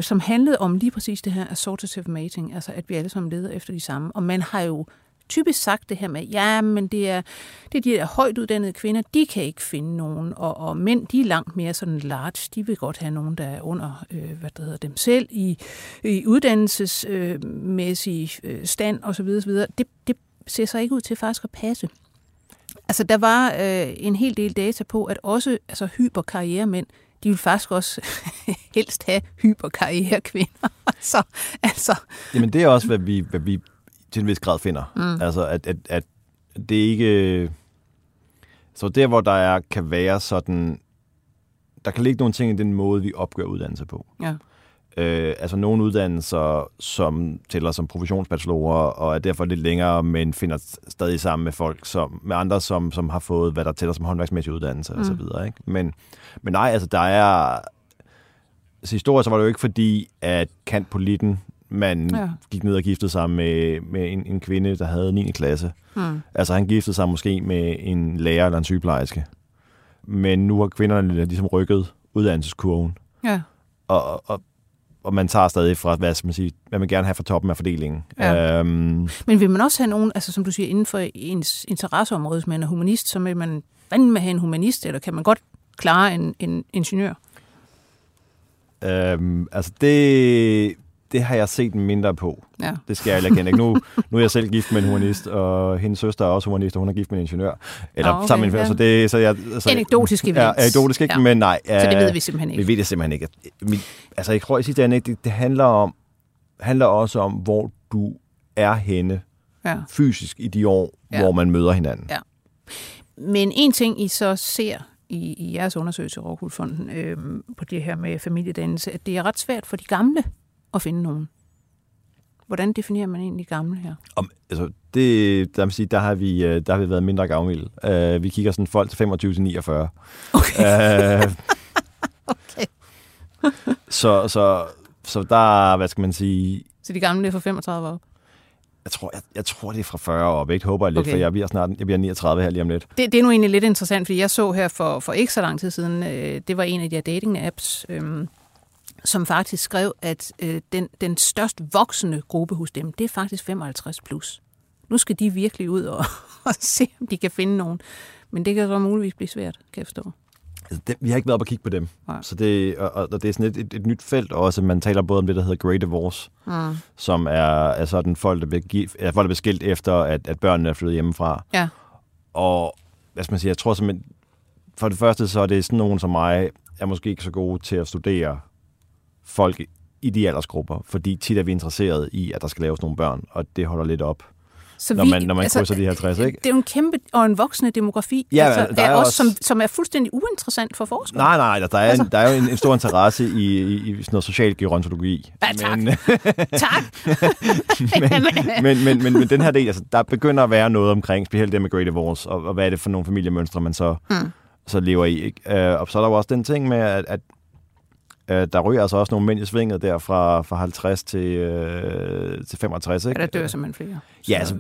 som handlede om lige præcis det her assortative mating, altså at vi alle sammen leder efter de samme. Og man har jo typisk sagt det her med, ja, men det er de der højt uddannede kvinder, de kan ikke finde nogen, og mænd, de er langt mere sådan large, de vil godt have nogen, der er under, dem selv, i uddannelsesmæssig stand osv. Det ser så ikke ud til faktisk at passe. Altså, der var en hel del data på, at også altså, hyperkarrieremænd, de vil faktisk også helst have hyperkarrierekvinder. Så, altså. Jamen, det er også, hvad vi til en vis grad finder. Altså, at det ikke... Så der, hvor der er, kan være sådan... Der kan ligge nogle ting i den måde, vi opgør uddannelse på. Ja. Altså nogle uddannelser, som tæller som professionsbachelorer, og er derfor lidt længere, men finder stadig sammen med folk, med andre, som har fået, hvad der tæller som håndværksmæssig uddannelse, og så videre. Ikke? Men nej, altså der er... Så historisk var det jo ikke fordi, at kantpolitten, man gik ned og giftede sig med en kvinde, der havde 9. klasse. Altså han giftede sig måske med en lærer eller en sygeplejerske. Men nu har kvinderne ligesom rykket uddannelseskurven. Ja. Og man tager stadig fra, hvad man gerne har fra toppen af fordelingen. Ja. Men vil man også have nogen, altså som du siger, inden for ens interesseområde, hvis man er humanist, så vil man vande med at have en humanist, eller kan man godt klare en ingeniør? Altså det har jeg set mindre på. Ja. Det skal jeg heller ikke. Nu er jeg selv gift med en humanist, og hendes søster er også humanist, og hun er gift med en ingeniør. Eller sammen med en ingeniør. Så anekdotisk event. Ja, anekdotisk ikke, men nej. Så det ved vi simpelthen ikke. Vi ved det simpelthen ikke. Jeg tror, jeg siger, det handler også om, hvor du er henne fysisk i de år, hvor man møder hinanden. Ja. Men en ting, I så ser i jeres undersøgelse i Rockwool Fonden på det her med familiedannelse, at det er ret svært for de gamle at finde nogen. Hvordan definerer man egentlig gamle her? Der har vi været mindre gavmilde. Vi kigger sådan folk til 25 til 49. Okay. Okay. så der, hvad skal man sige... Så de gamle er fra 35 op? Jeg tror, det er fra 40 op. Ikke? Håber jeg lidt, for jeg bliver 39 her lige om lidt. Det er nu egentlig lidt interessant, fordi jeg så her for ikke så lang tid siden, det var en af de her dating-apps, som faktisk skrev, at den størst voksende gruppe hos dem, det er faktisk 55 plus. Nu skal de virkelig ud og se, om de kan finde nogen. Men det kan så muligvis blive svært, kan jeg forstå. Altså, vi har ikke været op og kigge på dem. Ja. Så det, og det er sådan et nyt felt også. Man taler både om det, der hedder Great Divorce, som er sådan folk, der bliver skilt efter, at børnene er flyttet hjemmefra. Ja. Og hvad skal man sige, jeg tror simpelthen, for det første så er det sådan nogen som mig, er måske ikke så gode til at studere folk i de aldersgrupper, fordi tit er vi interesseret i, at der skal laves nogle børn, og det holder lidt op, når man krydser de 50, ikke? Det er jo en kæmpe og en voksende demografi, som er fuldstændig uinteressant for forskere. Nej, der er jo en stor interesse i sådan noget social gerontologi. Ja, tak. Tak. men den her del, altså, der begynder at være noget omkring, specielt det med Great Divorce, og hvad er det for nogle familiemønstre, man så lever i, ikke? Og så er der jo også den ting med, at der ryger altså også nogle mænd i svinget der fra 50 til 65, ikke? Ja, der dør simpelthen flere. Ja, altså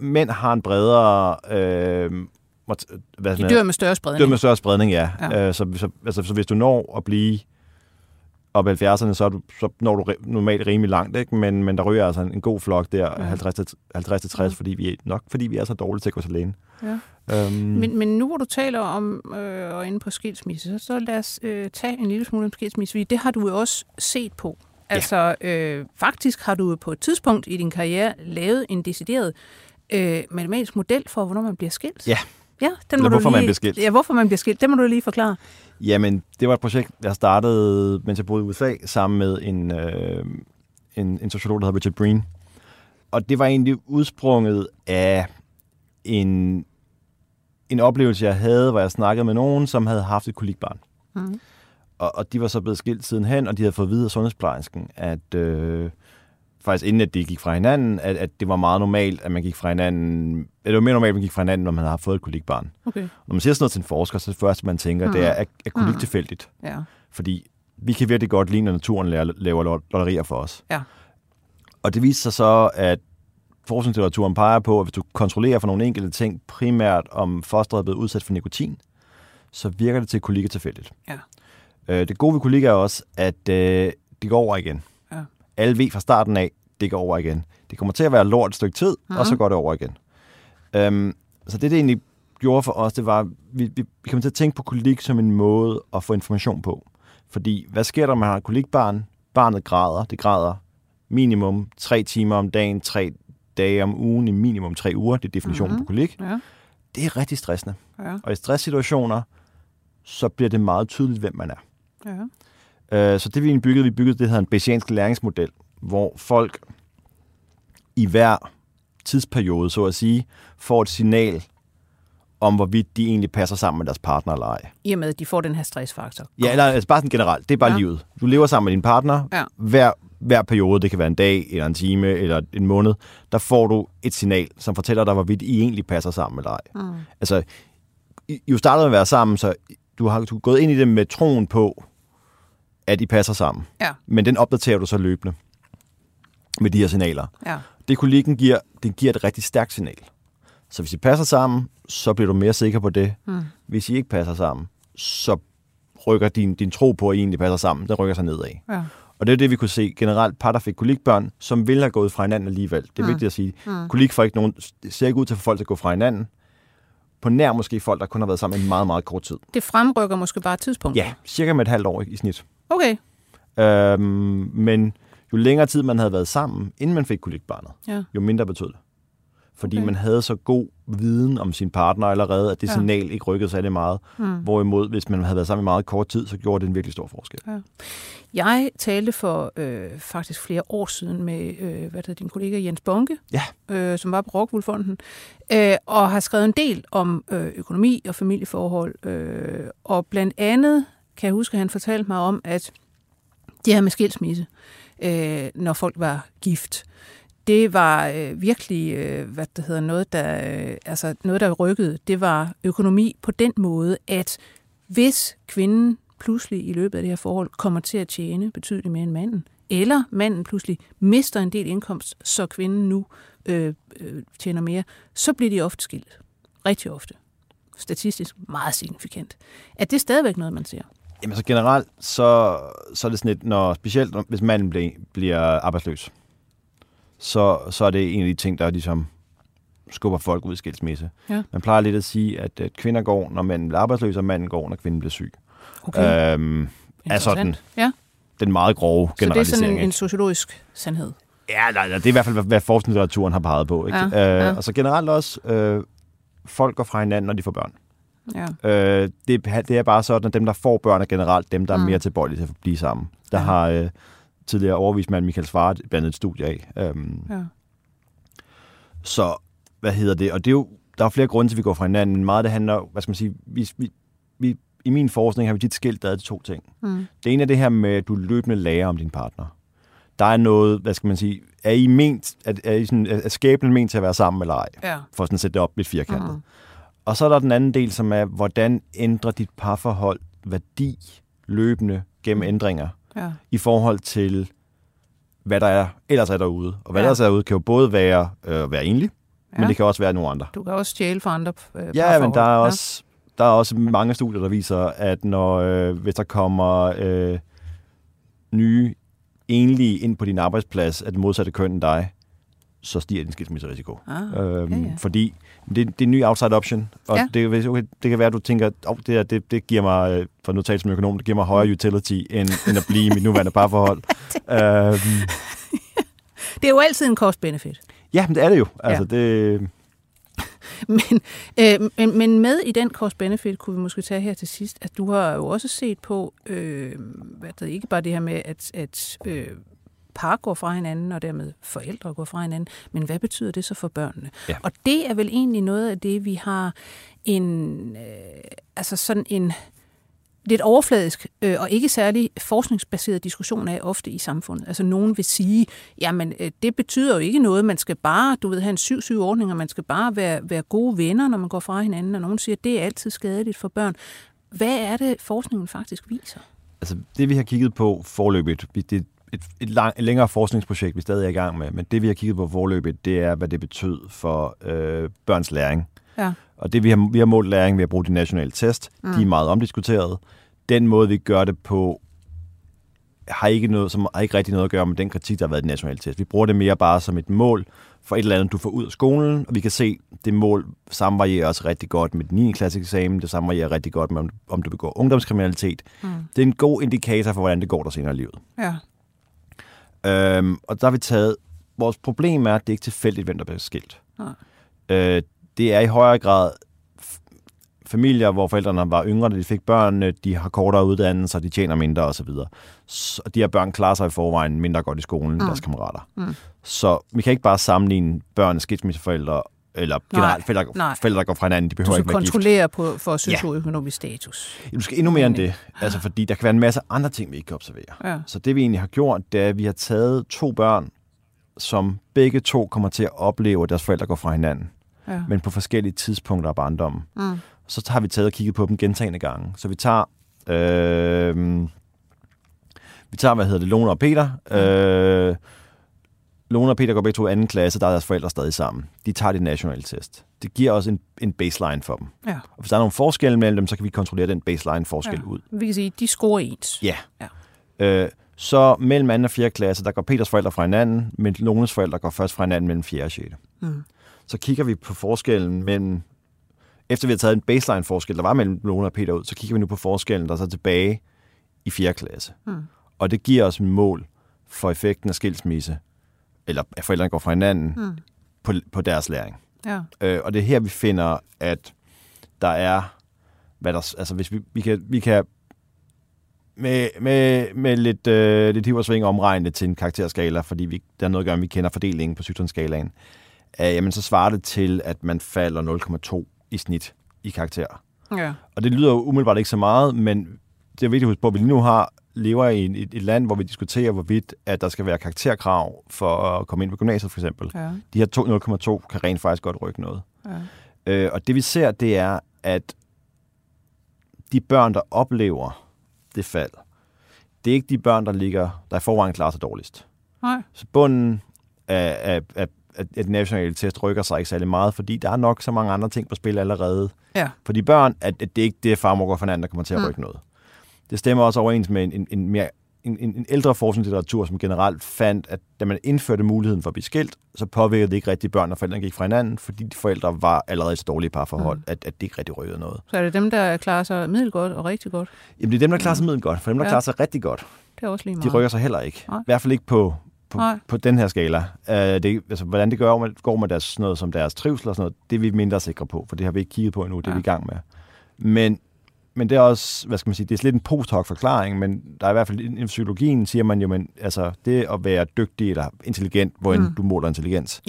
mænd har en bredere... de dør med større spredning. Ja. Så hvis du når at blive op i 70'erne, så når du normalt rimelig langt, ikke? Men der ryger altså en god flok der, 50-60, fordi vi er så dårlige til at gå så alene. Ja. Men nu hvor du taler om og inde på skilsmisse, så lad os tage en lille smule om skilsmisse, fordi det har du jo også set på. Altså faktisk har du på et tidspunkt i din karriere lavet en decideret matematisk model for, hvornår man bliver skilt. Ja. Ja, hvorfor man bliver skilt, det må du lige forklare. Jamen, det var et projekt, jeg startede, mens jeg boede i USA, sammen med en sociolog, der hedder Richard Breen. Og det var egentlig udsprunget af en oplevelse, jeg havde, hvor jeg snakkede med nogen, som havde haft et kolikbarn. Mm. Og de var så blevet skilt sidenhen, og de havde fået at vide af sundhedsplejersken, at faktisk inden at de gik fra hinanden, at det var meget normalt, at man gik fra hinanden. Det var mere normalt, at man gik fra hinanden, når man har fået et kolikbarn. Okay. Når man siger sådan noget til en forsker, så det første, man tænker, det er, at kolik tilfældigt. Ja. Fordi vi kan virkelig godt lide, når naturen laver lotterier for os. Ja. Og det viser sig så, at forskningslitteraturen peger på, at hvis du kontrollerer for nogle enkelte ting, primært om fosteret er blevet udsat for nikotin, så virker det til kolik tilfældigt. Ja. Det gode ved kolik er også, at det går over igen. Alle ved fra starten af, det går over igen. Det kommer til at være lort et stykke tid, og så går det over igen. Så det egentlig gjorde for os, det var, at vi kom til at tænke på kolik som en måde at få information på. Fordi, hvad sker der, man har et kolikbarn? Barnet græder. Det græder minimum 3 timer om dagen, 3 dage om ugen, i minimum 3 uger. Det er definitionen på kolik. Ja. Det er rigtig stressende. Ja. Og i stresssituationer, så bliver det meget tydeligt, hvem man er. Ja. Så det vi byggede det hedder en bayesiansk læringsmodel, hvor folk i hver tidsperiode, så at sige, får et signal om hvorvidt de egentlig passer sammen med deres partner eller ej. I og med, at de får den her stressfaktor. Ja, eller altså bare sådan generelt. Det er bare livet. Du lever sammen med din partner. Ja. Hver periode, det kan være en dag, eller en time, eller en måned, der får du et signal, som fortæller dig, hvorvidt I egentlig passer sammen eller ej. Mm. Altså, I startede med at være sammen, så du har gået ind i det med troen på, at I passer sammen. Ja. Men den opdaterer du så løbende med de her signaler. Ja. Det kolikken giver, den giver et rigtig stærkt signal. Så hvis I passer sammen, så bliver du mere sikker på det. Mm. Hvis I ikke passer sammen, så rykker din tro på, at I egentlig passer sammen, den rykker sig nedad. Ja. Og det er det, vi kunne se generelt. Par, der fik kolikbørn, som ville have gået fra hinanden alligevel. Det er vigtigt at sige. Mm. Kolik får ikke nogen, ser ikke ud til for folk at gå fra hinanden. På nær måske folk, der kun har været sammen en meget, meget kort tid. Det fremrykker måske bare tidspunktet? Ja, cirka med et halvt år i snit. Okay. Men jo længere tid man havde været sammen, inden man fik kolikbarnet, jo mindre betød det. Fordi man havde så god viden om sin partner allerede, at det signal ikke rykkede sig af det meget. Mm. Hvorimod, hvis man havde været sammen i meget kort tid, så gjorde det en virkelig stor forskel. Ja. Jeg talte for faktisk flere år siden med din kollega Jens Bonke, som var på Rockwool Fonden, og har skrevet en del om økonomi og familieforhold. Og blandt andet kan jeg huske, at han fortalte mig om, at det her med skilsmisse, når folk var gift, det var virkelig noget, der rykkede. Det var økonomi på den måde, at hvis kvinden pludselig i løbet af det her forhold kommer til at tjene betydeligt mere end manden, eller manden pludselig mister en del indkomst, så kvinden nu tjener mere, så bliver de ofte skilt. Rigtig ofte. Statistisk meget signifikant. Er det stadigvæk noget, man ser? Jamen så generelt, så er det sådan lidt, specielt hvis manden bliver arbejdsløs, så er det en af de ting, der ligesom skubber folk ud i skilsmisse. Ja. Man plejer lidt at sige, at kvinder går, når manden bliver arbejdsløs, og manden går, når kvinden bliver syg. Okay. Altså den meget grove generalisering. Så det er sådan en sociologisk sandhed? Ja, det er i hvert fald, hvad forskningslitteraturen har peget på. Ikke? Og så generelt også, folk går fra hinanden, når de får børn. Ja. Det er bare sådan, at dem, der får børn, er generelt dem, der er mere tilbøjelige til at blive sammen. Der har... tidligere overvismand Michael Svarrer blandt et studie af. Så, og det er jo, der er flere grunde til, at vi går fra hinanden, men meget det handler, hvad skal man sige, vi, i min forskning har vi dit skilt ad til to ting. Mm. Det ene er det her med, at du løbende lærer om din partner. Der er noget, hvad skal man sige, er skæbnen ment til at være sammen eller ej? Ja. For sådan at sætte det op lidt firkantet. Mm. Og så er der den anden del, som er, hvordan ændrer dit parforhold værdi løbende gennem ændringer? Ja. I forhold til, hvad der er, ellers er derude. Og hvad der er derude, kan jo både være enlig, men det kan også være nogle andre. Du kan også stjæle for andre parforhold. Men der er også mange studier, der viser, at hvis der kommer nye enlige ind på din arbejdsplads af den modsatte køn end dig, så stiger din skilsmisserisiko. Fordi det er en ny outside option, og det kan være, at du tænker, det giver mig, for nu talt som økonom, det giver mig højere utility, end at blive i mit nuværende parforhold. Det er jo altid en cost-benefit. Ja, men det er det jo. Altså, det... men med i den cost-benefit kunne vi måske tage her til sidst, at du har jo også set på, ikke bare det her med, at par går fra hinanden, og dermed forældre går fra hinanden, men hvad betyder det så for børnene? Ja. Og det er vel egentlig noget af det, vi har en lidt overfladisk og ikke særlig forskningsbaseret diskussion af ofte i samfundet. Altså nogen vil sige, jamen det betyder jo ikke noget, man skal bare, have en 7-7-ordning, og man skal bare være gode venner, når man går fra hinanden, og nogen siger, det er altid skadeligt for børn. Hvad er det, forskningen faktisk viser? Altså det, vi har kigget på forløbet, det et længere forskningsprojekt, vi stadig er i gang med, men det, vi har kigget på forløbet, det er, hvad det betød for børns læring. Ja. Og det, vi har målt læring ved at bruge de nationale test. Mm. De er meget omdiskuterede. Den måde, vi gør det på, har ikke rigtig noget at gøre med den kritik, der har været i de nationale test. Vi bruger det mere bare som et mål for et eller andet, du får ud af skolen, og vi kan se, det mål samvarierer også rigtig godt med den 9. klasseeksamen, det samvarierer rigtig godt med, om du begår ungdomskriminalitet. Mm. Det er en god indikator for, hvordan det går der senere i livet. Ja. Og der har vi taget... Vores problem er, at det ikke er tilfældigt, hvem der bliver skilt. Det er i højere grad familier, hvor forældrene var yngre, da de fik børnene, de har kortere uddannelse, de tjener mindre osv. Så de her børn klarer sig i forvejen mindre godt i skolen end deres kammerater. Mm. Så vi kan ikke bare sammenligne børn, skilsmisseforældre eller generelt felter, der går fra hinanden, de behøver ikke være gift. Du skal kontrollere for socioøkonomisk status. Du skal endnu mere end det, altså, fordi der kan være en masse andre ting, vi ikke kan observere. Ja. Så det, vi egentlig har gjort, det er, at vi har taget to børn, som begge to kommer til at opleve, at deres forældre går fra hinanden, men på forskellige tidspunkter af barndommen. Mm. Så har vi taget og kigget på dem gentagne gange. Så vi tager... Lone og Peter. Lone og Peter går begge to i 2. klasse, der er deres forældre stadig sammen. De tager det nationale test. Det giver også en baseline for dem. Ja. Og hvis der er nogle forskelle mellem dem, så kan vi kontrollere den baseline-forskel ud. Vi kan sige, at de scorer ens. Ja. Så mellem 2. og 4. klasse, der går Peters forældre fra hinanden, men Lones forældre går først fra hinanden mellem 4. og 6. Mm. Så kigger vi på forskellen mellem... Efter vi har taget en baseline-forskel, der var mellem Lone og Peter ud, så kigger vi nu på forskellen, der er så tilbage i 4. klasse. Mm. Og det giver os en mål for effekten af skilsmisse, eller at forældrene går fra hinanden på deres læring. Ja. Og det er her, vi finder, at der er... hvis vi kan med lidt hiv og sving omregne det til en karakterskala, fordi vi, der er noget at gøre, vi kender fordelingen på sygdomsskalaen, jamen så svarer det til, at man falder 0,2 i snit i karakterer. Ja. Og det lyder jo umiddelbart ikke så meget, men det er vigtigt at huske på, at vi nu lever i et land, hvor vi diskuterer, hvorvidt at der skal være karakterkrav for at komme ind på gymnasiet, for eksempel. Ja. De her 0,2 kan rent faktisk godt rykke noget. Ja. Og det vi ser, det er, at de børn, der oplever det fald, det er ikke de børn, der i forvejen klarer sig dårligst. Nej. Så bunden af det nationale test rykker sig ikke særlig meget, fordi der er nok så mange andre ting på spil allerede. Ja. For de børn, at det ikke det, far, mor og fanden, der kommer til at rykke noget. Det stemmer også overens med en ældre forskningslitteratur, som generelt fandt, at da man indførte muligheden for at blive skilt, så påvirkede det ikke rigtig børn, når forældrene gik fra hinanden, fordi de forældre var allerede i så dårlige parforhold, at det ikke rigtig røgede noget. Så er det dem, der klarer sig middelgodt og rigtig godt? Jamen det er dem, der klarer sig middelgodt, for dem, der klarer sig rigtig godt, det er også lige meget. De rykker sig heller ikke. Nej. I hvert fald ikke på den her skala. Hvordan det går med deres, noget, som deres trivsel og sådan noget, det er vi mindre sikre på, for det har vi ikke kigget på endnu, det er vi i gang med. Men det er også, det er lidt en post-hoc-forklaring, men der er i hvert fald i psykologien, siger man jo, men altså det at være dygtig eller intelligent, hvor du måler intelligens,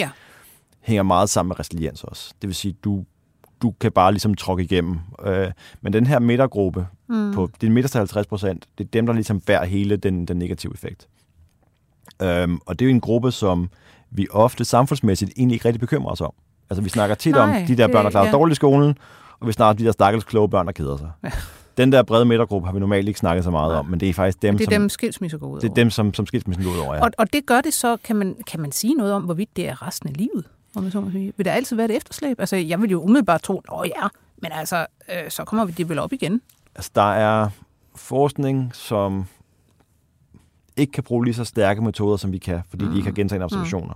hænger meget sammen med resiliens også. Det vil sige, du kan bare ligesom tråkke igennem. Men den her midtergruppe, på den midterste 50%, det er dem, der ligesom bærer hele den negative effekt. Og det er jo en gruppe, som vi ofte samfundsmæssigt egentlig ikke rigtig bekymrer os om. Altså vi snakker tit om de der børn, der klarer dårligt i skolen, og vi snakker de der stakkels kloge børn, der keder sig. Ja. Den der brede midtergruppe har vi normalt ikke snakket så meget om, men det er faktisk dem, som skilsmissen går ud over. Det er dem, som skilsmissen går ud over, ja. Og det gør det så, kan man sige noget om, hvorvidt det er resten af livet? Vil der altid være et efterslæb? Altså, jeg vil jo umiddelbart tro, men altså, så kommer vi det vel op igen. Altså, der er forskning, som ikke kan bruge lige så stærke metoder, som vi kan, fordi de ikke har gentagne observationer.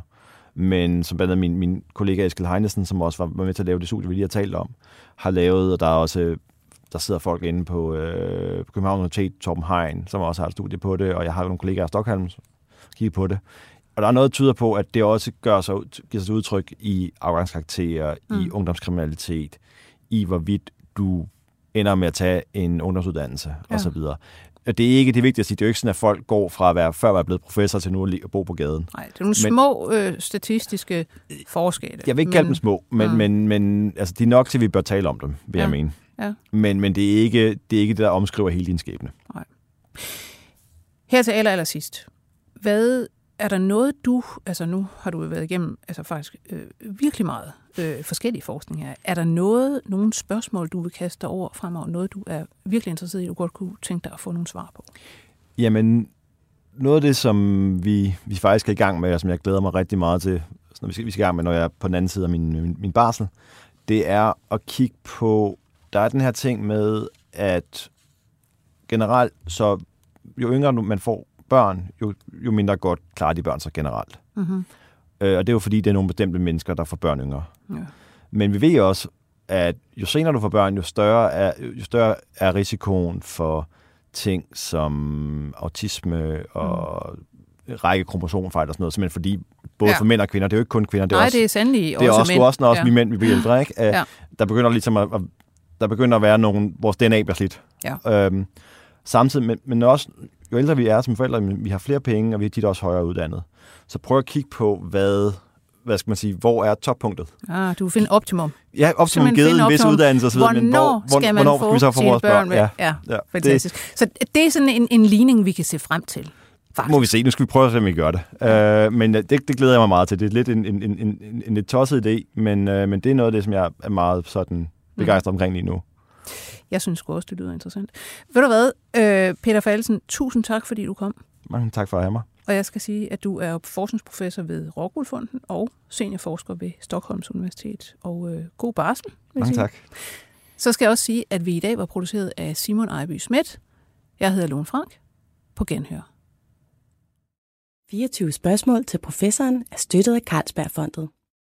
Men som blandt andet min kollega Eskild Heinesen, som også var med til at lave det studie, vi lige har talt om, har lavet, og der sidder folk inde på Københavns Universitet, Torben Heijn, som også har et studie på det, og jeg har nogle kollegaer i Stockholm, som kigger på det. Og der er noget, der tyder på, at det også giver sig udtryk i afgangskarakterer, i ungdomskriminalitet, i hvorvidt du ender med at tage en ungdomsuddannelse osv. Det er vigtigt at sige, det er jo ikke sådan, at folk går fra at være før at være blevet professor til nu at bo på gaden. Nej, det er nogle små statistiske forskelle. Jeg vil ikke kalde dem små, men altså, de er nok til, at vi bør tale om dem, vil jeg mene. Ja. Men det er ikke det, der omskriver hele din skæbne. Nej. Her til allersidst. Hvad er der noget, nu har du været igennem faktisk virkelig meget forskellige forskning her. Er der nogle spørgsmål, du vil kaste dig over fremover? Noget, du er virkelig interesseret i, du godt kunne tænke dig at få nogle svar på? Jamen, noget af det, som vi faktisk er i gang med, og som jeg glæder mig rigtig meget til, når vi skal i gang med, når jeg er på den anden side af min barsel, det er at kigge på, der er den her ting med, at generelt, så jo yngre man får børn, jo mindre godt klarer de børn sig generelt. Mm-hmm. Og det er jo fordi, det er nogle bestemte mennesker, der får børn yngre. Ja. Men vi ved også, at jo senere du får børn, jo større er risikoen for ting som autisme og række kromosomfejl og sådan noget. Simpelthen fordi, både for mænd og kvinder, det er jo ikke kun kvinder. Det er sandelig også mænd. Det er også mænd. Også, når vi mænd bliver ældre, ikke? Der begynder at være nogle, vores DNA bliver slidt. Ja. Samtidig, men også... Jo ældre vi er som forældre, vi har flere penge, og vi er tit også højere uddannet. Så prøv at kigge på, hvad skal man sige, hvor er toppunktet? Ah, du vil finde optimum. Ja, optimum givet en vis uddannelse og så videre, men hvornår skal vi så få vores børn? Ja, fantastisk. Så det er sådan en ligning, vi kan se frem til. Faktisk. Må vi se, nu skal vi prøve at se, om vi gør det. Men det glæder jeg mig meget til. Det er lidt en lidt tosset idé, men det er noget af det, som jeg er meget sådan begejstret omkring lige nu. Jeg synes også, det lyder interessant. Ved du hvad, Peter Fallesen, tusind tak, fordi du kom. Mange tak for at have mig. Og jeg skal sige, at du er forskningsprofessor ved Rockwool Fonden og seniorforsker ved Stockholms Universitet. Og god barsel. Mange tak. Så skal jeg også sige, at vi i dag var produceret af Simon Ejby Smidt. Jeg hedder Lone Frank. På genhør. 24 spørgsmål til professoren er støttet af Carlsbergfondet.